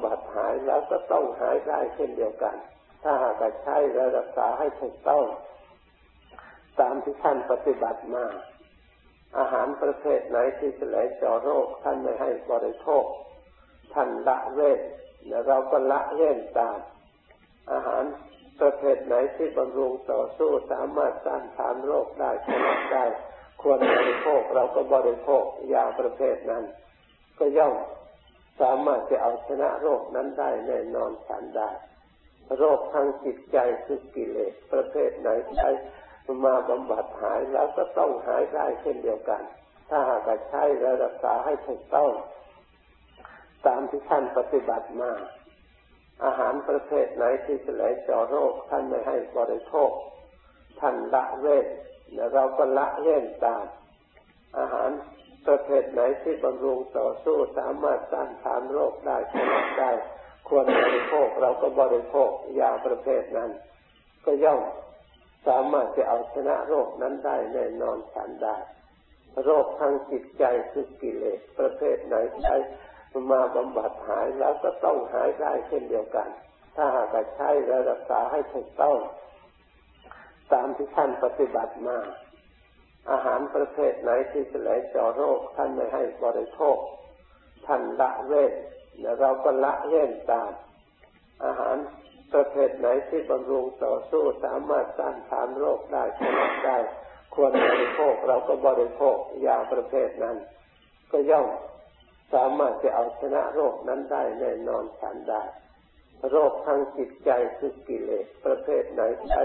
ำบัดหายแล้วก็ต้องหายได้เช่นเดียวกันถ้าหากใช้และรักษาให้ถูกต้องตามที่ท่านปฏิบัติมาอาหารประเภทไหนที่จะไหลเจาะโรคท่านไม่ให้บริโภคท่านละเว้นแล้วเราก็ละเว้นตามอาหารประเภทไหนที่บำรุงต่อสู้สามารถต้านทานโรคได้ชนะได้ควรบริโภคเราก็บริโภคยาประเภทนั้นก็ย่อมสามารถจะเอาชนะโรคนั้นได้แน่นอนทันได้โรคทางจิตใจคือกิเลสประเภทไหนใช้มาบำบัดหายแล้วก็ต้องหายได้เช่นเดียวกันถ้าหากใช้และรักษาให้ถูกต้องตามที่ท่านปฏิบัติมาอาหารประเภทไหนที่จะไหลเจาะโรคท่านไม่ให้บริโภคท่านละเว้นและเราก็ละเว้นตามอาหารประเภทไหนที่บำรุงต่อสู้สามารถต้านทานโรคได้ชนะได้ควรบริโภคเราก็บริโภคยาประเภทนั้นก็ย่อมสามารถจะเอาชนะโรคนั้นได้แน่นอนทันได้โรคทางจิตใจคือกิเลสประเภทไหนใช้มาบำบัดหายแล้วก็ต้องหายได้เช่นเดียวกันถ้าหากใช้และรักษาให้ถูกต้องตามที่ท่านปฏิบัติมาอาหารประเภทไหนที่จะไหลเจาะโรคท่านไม่ให้บริโภคท่านละเว้นและเราก็ละเว้นตามอาหารประเภทไหนที่บำรุงต่อสู้สามารถต้านทานโรคได้ชนะได้ควรบริโภคเราก็บริโภคยาประเภทนั้นก็ย่อมสามารถจะเอาชนะโรคนั้นได้แน่นอนทันได้โรคทางจิตใจคือกิเลสประเภทไหนใช้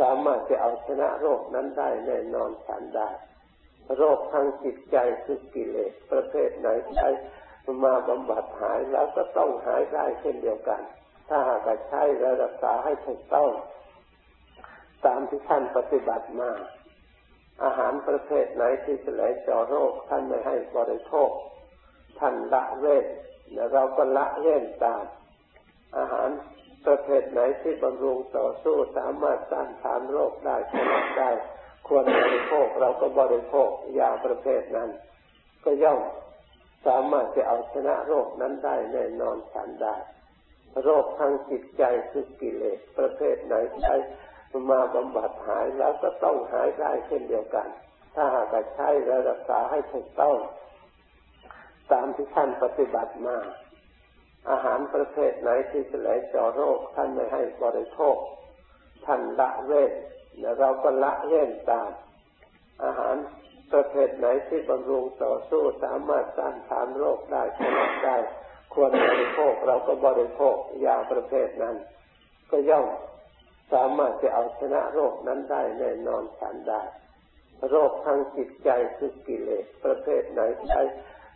สามารถจะเอาชนะโรคนั้นได้แน่นอนทันได้โรคทางจิตใจคือกิเลสประเภทไหนใช้มาบำบัดหายแล้วก็ต้องหายได้เช่นเดียวกันถ้าหากใช้และรักษาให้ถูกต้องตามที่ท่านปฏิบัติมาอาหารประเภทไหนที่จะไหลเจาะโรคท่านไม่ให้บริโภคท่านละเว้นและเราก็ละเว้นตามอาหารประเภทไหนที่บำรุงต่อสู้สามารถต้านทานโรคได้ชนะได้ควรบริโภคเราก็บริโภคยาประเภทนั้นก็ย่อมสามารถจะเอาชนะโรคนั้นได้แน่นอนทันได้โรคทางจิตใจคือกิเลสประเภทไหนใช้มาบำบัดหายแล้วก็ต้องหายได้เช่นเดียวกันถ้าหากใช้และรักษาให้ถูกต้องตามที่ท่านปฏิบัติมาอาหารประเภทไหนที่จะไหลเจาะโรคท่านไม่ให้บริโภคท่านละเว้นและเราก็ละเว้นตามอาหารประเภทไหนที่บำรุงต่อสู้สามารถต้านทานโรคได้ชนะได้ควรบริโภคเราก็บริโภคยาประเภทนั้นก็ย่อมสามารถจะเอาชนะโรคนั้นได้แน่นอนทันได้โรคทางจิตใจคือกิเลสประเภทไหนใช้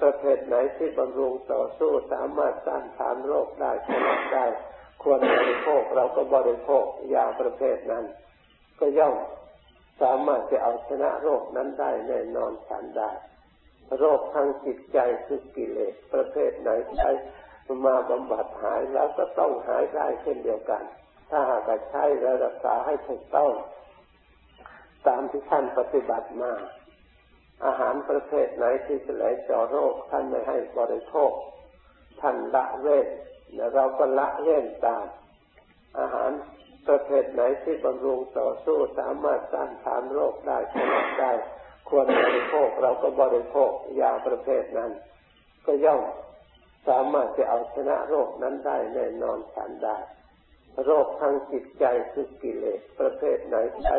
ประเภทไหนที่บำรุงต่อสู้สามารถต้านทานโรคได้ชนะได้ควรบริโภคเราก็บริโภคยาประเภทนั้นก็ย่อมสามารถจะเอาชนะโรคนั้นได้แน่นอนทันได้โรคทางจิตใจคือกิเลสประเภทไหนใช้มาบำบัดหายแล้วก็ต้องหายได้เช่นเดียวกัน ถ้าหากใช้และรักษาให้ถูกต้องตามที่ท่านปฏิบัติมาอาหารประเภทไหนที่จะไหลเจาะโรคท่านไม่ให้บริโภคท่านละเว้นและเราก็ละเว้นตามอาหารประเภทไหนที่บำรุงต่อสู้สามารถต้านทานโรคได้ผลได้ควรบริโภคเราก็บริโภคยาประเภทนั้นก็ย่อมสามารถจะเอาชนะโรคนั้นได้แน่นอนทันได้โรคทางจิตใจคือกิเลสประเภทไหนใช้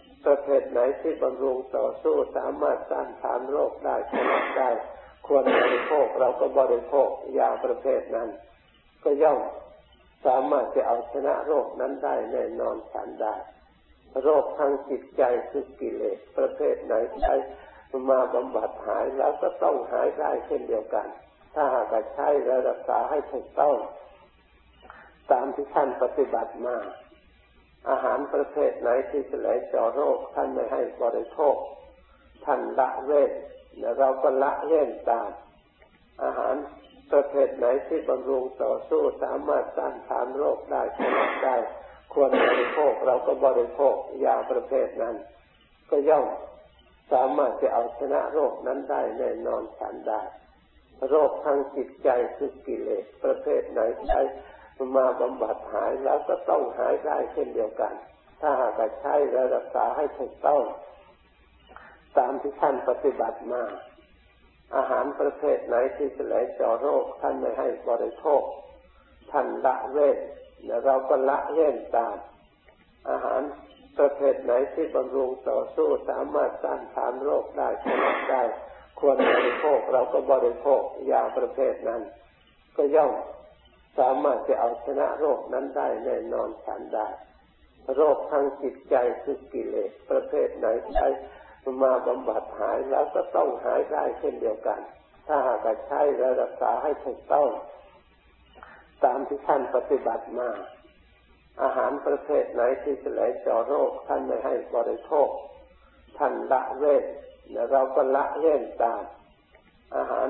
ประเภทไหนที่บำรุงต่อสู้สามารถต้านทานโรคได้ผลได้ควรบริโภคเราก็บริโภคยาประเภทนั้นก็ย่อมสามารถจะเอาชนะโรคนั้นได้แน่นอนทันได้โรคทางจิตใจคือกิเลสประเภทไหนใช้มาบำบัดหายแล้วก็ต้องหายได้เช่นเดียวกันถ้าหากใช้และรักษาให้ถูกต้องตามที่ท่านปฏิบัติมาอาหารประเภทไหนที่จะไหลเจาะโรคท่านไม่ให้บริโภคท่านละเว้นและเราก็ละเว้นตามอาหารประเภทไหนที่บำรุงต่อสู้สามารถต้านทานโรคได้ผลได้ควรบริโภคเราก็บริโภคยาประเภทนั้นก็ย่อมสามารถจะเอาชนะโรคนั้นได้แน่นอนทันได้โรคทางจิตใจคือกิเลสประเภทไหนใช้มาบำบัดหายแล้วก็ต้องหายได้เช่นเดียวกันถ้าหากใช้และรักษาให้ถูกต้องตามที่ท่านปฏิบัติมาอาหารประเภทไหนที่จะไหลเจาะโรคท่านไม่ให้บริโภคท่านละเว้นและเราก็ละเว้นตามอาหารประเภทไหนที่บำรุงต่อสู้สามารถต้านทานโรคได้ผลได้ควรบริโภคเราก็บริโภคยาประเภทนั้นก็ย่อมสามารถจะเอาชนะโรคนั้นได้แน่นอนทันได้โรคทางจิตใจคือกิเลสประเภทไหนใช้มาบำบัดหายแล้วก็ต้องหายได้เช่นเดียวกันถ้าหากใช้และรักษาให้ถูกต้องตามที่ท่านปฏิบัติมาอาหารประเภทไหนที่จะไหลเจาะโรคท่านไม่ให้บริโภคท่านละเว้นและเราก็ละเว้นตามอาหาร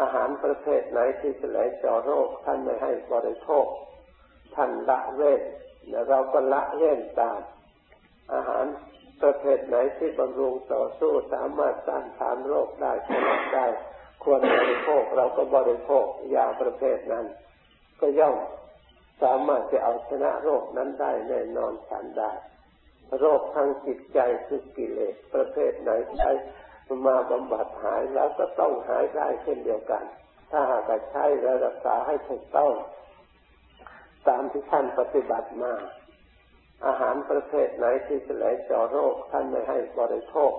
อาหารประเภทไหนที่จะไหลเจาะโรคท่านไม่ให้บริโภคท่านละเว้นและเราก็ละเว้นตามอาหารประเภทไหนที่บำรุงต่อสู้สามารถต้านทานโรคได้ผลได้ควรบริโภคเราก็บริโภคยาประเภทนั้นก็ย่อมสามารถจะเอาชนะโรคนั้นได้แน่นอนทันได้โรคทางจิตใจคือกิเลสประเภทไหนใช้มาบำบัดหายแล้วก็ต้องหายได้เช่นเดียวกันถ้าหากใช้และรักษาให้ถูกต้องตามที่ท่านปฏิบัติมาอาหารประเภทไหนที่จะไหลเจาะโรคท่านไม่ให้บริโภค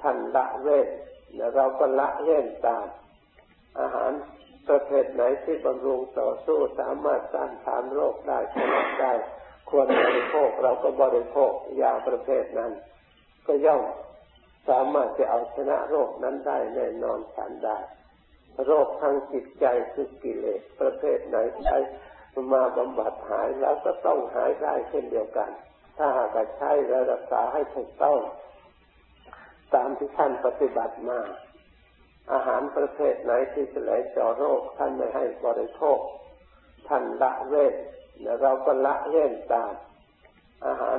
ท่านละเว้นและเราก็ละเว้นตามอาหารประเภทไหนที่บำรุงต่อสู้สามารถต้านทานโรคได้ผลได้ควรบริโภคเราก็บริโภคยาประเภทนั้นก็ย่อมสามารถจะเอาชนะโรคนั้นได้แน่นอนทันได้โรคทางจิตใจคือกิเลสประเภทไหนใช้มาบำบัดหายแล้วก็ต้องหายได้เช่นเดียวกันถ้าหากใช้และรักษาให้ถูกต้อง ตามที่ท่านปฏิบัติมาอาหารประเภทไหนที่จะไหลเจาะโรคท่านไม่ให้บริโภคท่านละเว้นและเราก็ละเว้นตามอาหาร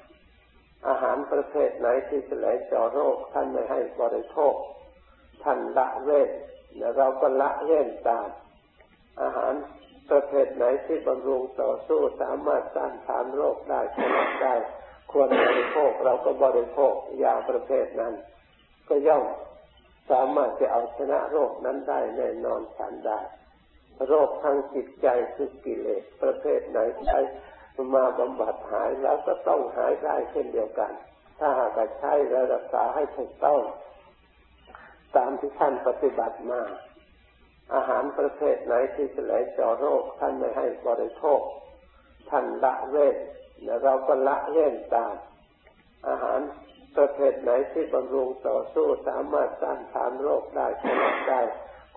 อาหารประเภทไหนที่จะไหลเจาะโรคท่านไม่ให้บริโภคท่านละเว้นและเราก็ละเว้นตามอาหารประเภทไหนที่บำรุงต่อสู้สามารถต้านทานโรคได้ผลได้ควรบริโภคเราก็บริโภคยาประเภทนั้นก็ย่อมสามารถจะเอาชนะโรคนั้นได้แน่นอนทันได้โรคทางจิตใจคือกิเลสประเภทไหนใช้มาบำบัดหายแล้วก็ต้องหายได้เช่นเดียวกันถ้าหากใช้และรักษาให้ถูกต้องตามที่ท่านปฏิบัติมาอาหารประเภทไหนที่จะไหลเจาะโรคท่านไม่ให้บริโภคท่านละเว้นและเราก็ละเว้นตามอาหารประเภทไหนที่บำรุงต่อสู้สามารถต้านทานโรคได้ผลได้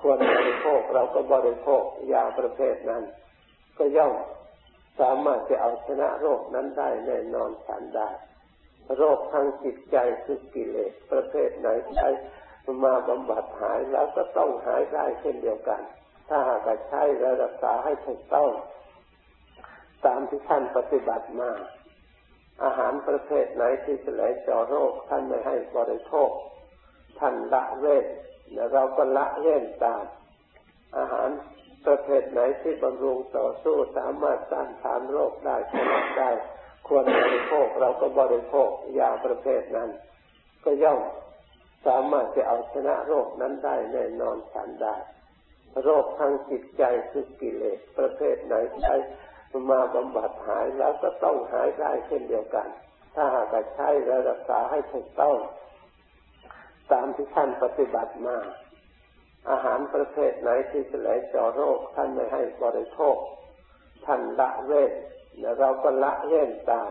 ควรบริโภคเราก็บริโภคยาประเภทนั้นก็ย่อมสามารถจะเอาชนะโรคนั้นได้แน่นอนทันได้โรคทางจิตใจคือกิเลสประเภทไหนใช้มาบำบัดหายแล้วก็ต้องหายได้เช่นเดียวกันถ้าหากใช้และรักษาให้ถูกต้องตามที่ท่านปฏิบัติมาอาหารประเภทไหนที่จะไหลเจาะโรคท่านไม่ให้บริโภคท่านละเว้นและเราก็ละเว้นตามอาหารประเภทไหนที่บำรุงต่อสู้สามารถต้านทานโรคได้ผลได้ควรบริโภคเราก็บริโภคยาประเภทนั้นก็ย่อมสามารถจะเอาชนะโรคนั้นได้แน่นอนทันได้โรคทางจิตใจคือกิเลสประเภทไหนใช้มาบำบัดหายแล้วก็ต้องหายได้เช่นเดียวกันถ้าหากใช้และรักษาให้ถูกต้องตามที่ท่านปฏิบัติมาอาหารประเภทไหนที่จะไหลเจาะโรคท่านไม่ให้บริโภคท่านละเว้นและเราก็ละเว้นตาม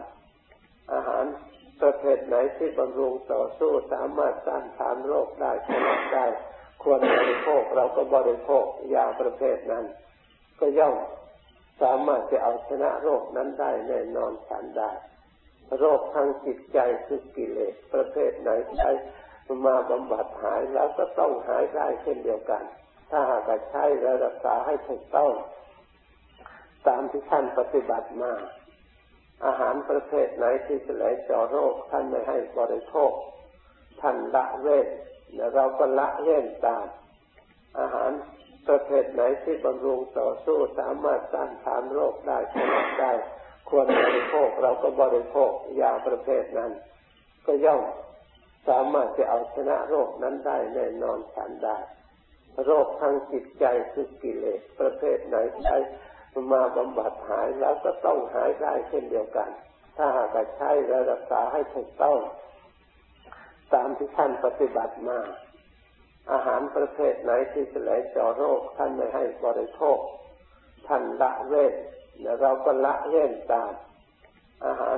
อาหารประเภทไหนที่บำรุงต่อสู้สามารถต้านทานโรคได้ผลได้ควรบริโภคเราก็บริโภคยาประเภทนั้นก็ย่อมสามารถจะเอาชนะโรคนั้นได้แน่นอนทันได้โรคทางจิตใจคือกิเลสประเภทไหนใช้มาบำบัดหายแล้วก็ต้องหายได้เช่นเดียวกันถ้าหากใช้และรักษาให้ถูกต้องตามที่ท่านปฏิบัติมาอาหารประเภทไหนที่จะไหลเจาะโรคท่านไม่ให้บริโภคท่านละเว้นและเราก็ละเว้นตามอาหารประเภทไหนที่บำรุงต่อสู้สามารถต้านทานโรคได้ผลได้ควรบริโภคเราก็บริโภคยาประเภทนั้นก็ย่อมสามารถจะเอาชนะโรคนั้นได้แน่นอนทันได้โรคทางจิตใจคือกิเลสประเภทไหนใช้มาบำบัดหายแล้วก็ต้องหายได้เช่นเดียวกันถ้าหากใช้และรักษาให้ถูกต้องตามที่ท่านปฏิบัติมาอาหารประเภทไหนที่จะไหลเจาะโรคท่านไม่ให้บริโภคท่านละเว้นและเราก็ละเว้นตามอาหาร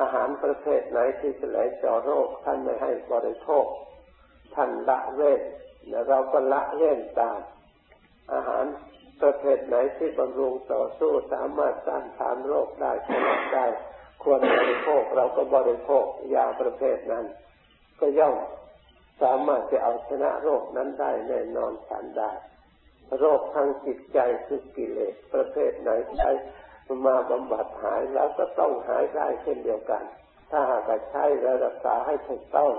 อาหารประเภทไหนที่จะไหลเจาะโรคท่านไม่ให้บริโภคท่านละเว้นและเราก็ละเว้นตามอาหารประเภทไหนที่บำรุงต่อสู้สามารถต้านทานโรคได้ผลได้ควรบริโภคเราก็บริโภคยาประเภทนั้นก็ย่อมสามารถจะเอาชนะโรคนั้นได้แน่นอนทันได้โรคทางจิตใจคือกิเลสประเภทไหนใช้มาบำบัดหายแล้วก็ต้องหายได้เช่นเดียวกันถ้าหากใช้และรักษาให้ถูกต้อง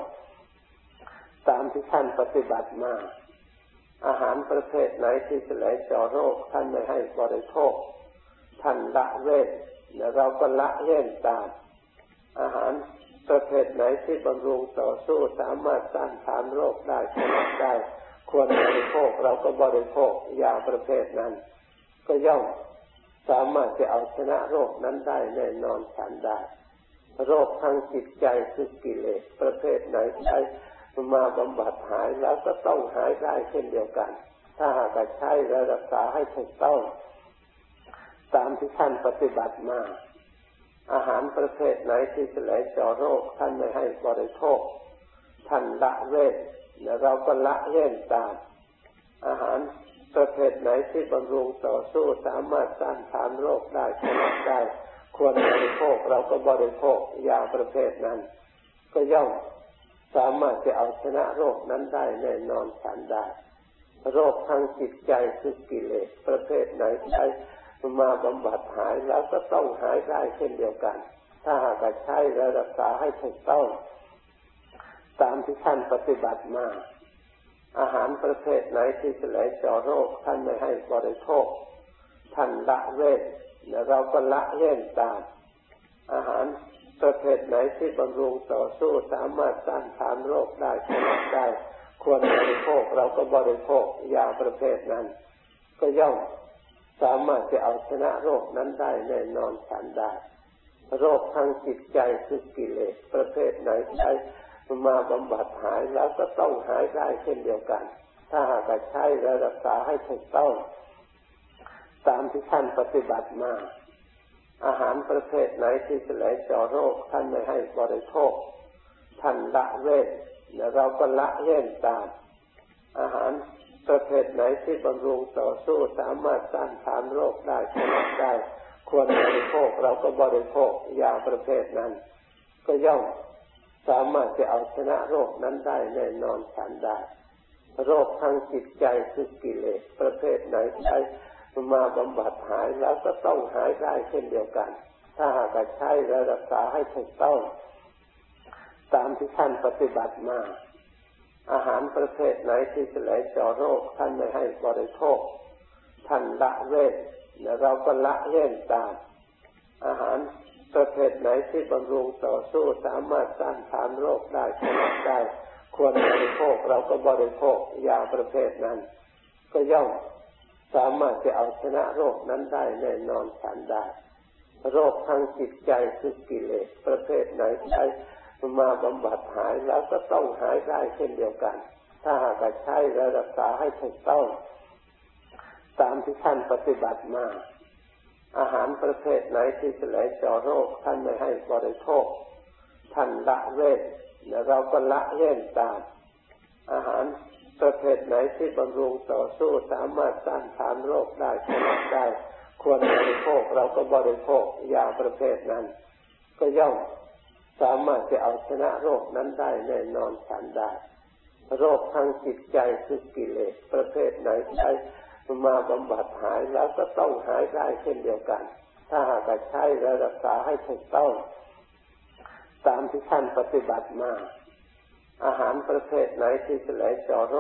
ตามที่ท่านปฏิบัติมา อาหารประเภทไหนที่จะไหลเจาะโรคท่านไม่ให้บริโภคท่านละเว้นและเราก็ละเว้นตามอาหารประเภทไหนที่บำรุงต่อสู้สามารถต้านทานโรคได้ชนะได้ควรบริโภคเราก็บริโภคยาประเภทนั้นก็ย่อมสามารถจะเอาชนะโรคนั้นได้แน่นอนทันได้โรคทางจิตใจคือกิเลสประเภทไหนใช้มาบำบัดหายแล้วก็ต้องหายได้เช่นเดียวกันถ้าหากใช้และรักษาให้ถูกต้องตามที่ท่านปฏิบัติมาอาหารประเภทไหนที่จะไหลเจาะโรคท่านไม่ให้บริโภคท่านละเว้นและเราก็ละเว้นตามอาหารประเภทไหนที่บำรุงต่อสู้สามารถต้านทานโรคได้ชนะได้ควรบริโภคเราก็บริโภคยาประเภทนั้นก็ย่อมสามารถจะเอาชนะโรคนั้นได้แน่นอนทันได้โรคทางจิตใจคือกิเลสประเภทไหนใช้มาบำบัดหายแล้วก็ต้องหายได้เช่นเดียวกันถ้าหากใช้และรักษาให้ถูกต้องตามที่ท่านปฏิบัติมาอาหารประเภทไหนที่จะไหลเจาะโรคท่านไม่ให้บริโภคท่านละเว้นและเราก็ละเว้นตามอาหารประเภทไหนที่บำรุงต่อสู้สามารถต้านทานโรคได้ชนะได้ควรบริโภคเราก็บริโภคยาประเภทนั้นก็ย่อมสามารถจะเอาชนะโรคนั้นได้แน่นอนทันได้โรคทางจิตใจคือกิเลสประเภทไหนใช้มาบำบัดหายแล้วก็ต้องหายได้เช่นเดียวกันถ้าหากใช้และรักษาให้ถูกต้องตามที่ท่านปฏิบัติมาอาหารประเภทไหนที่จะไหลเจาะโรคท่านไม่ให้บริโภคท่านละเว้นและเราก็ละเว้นตามอาหารประเภทไหนที่บำรุงต่อสู้สามารถต้านทานโรคได้ชนะได้ควรบริโภคเราก็บริโภคยาประเภทนั้นก็ย่อมสามารถจะเอาชนะโรคนั้นได้แน่นอนทันได้โรคทางจิตใจคือกิเลสประเภทไหนใช้มาบำบัดหายแล้วก็ต้องหายได้เช่นเดียวกันถ้าหากใช้และรักษาให้ถูกต้องตามที่ท่านปฏิบัติมาอาหารประเภทไหนที่จะไหลเจาะโรคท่านไม่ให้บริโภคท่านละเว้นและเราก็ละเว้นตามอาหารประเภทไหนที่บำรุงต่อสู้สามารถต้านทานโรคได้ชนะได้ควรบริโภคเราก็บริโภคยาประเภทนั้นก็ย่อมสามารถจะเอาชนะโรคนั้นได้แน่นอนทันได้โรคทางจิตใจคือกิเลสประเภทไหนใช้มาบำบัดหายแล้วก็ต้องหายได้เช่นเดียวกันถ้าหากใช้และรักษาให้ถูกต้องตามที่ท่านปฏิบัติมาอาหารประเภทไหนที่จะไหลเจาะโรคท่านไม่ให้บริโภคท่านละเว้นและเราก็ละเว้นตามอาหารประเภทไหนที่บำรุงต่อสู้สามารถต้านทานโรคได้ชนะได้ควรบริโภคเราก็บริโภคยาประเภทนั้นก็ย่อมสามารถจะเอาชนะโรคนั้นได้แน่นอนทันได้โรคทางจิตใจคือกิเลสประเภทไหนใช้มาบำบัดหายแล้วก็ต้องหายได้เช่นเดียวกันถ้าหากใช้และรักษาให้ถูกต้องตามที่ท่านปฏิบัติมาอาหารประเภทไหนที่จะไหลเจาะโรค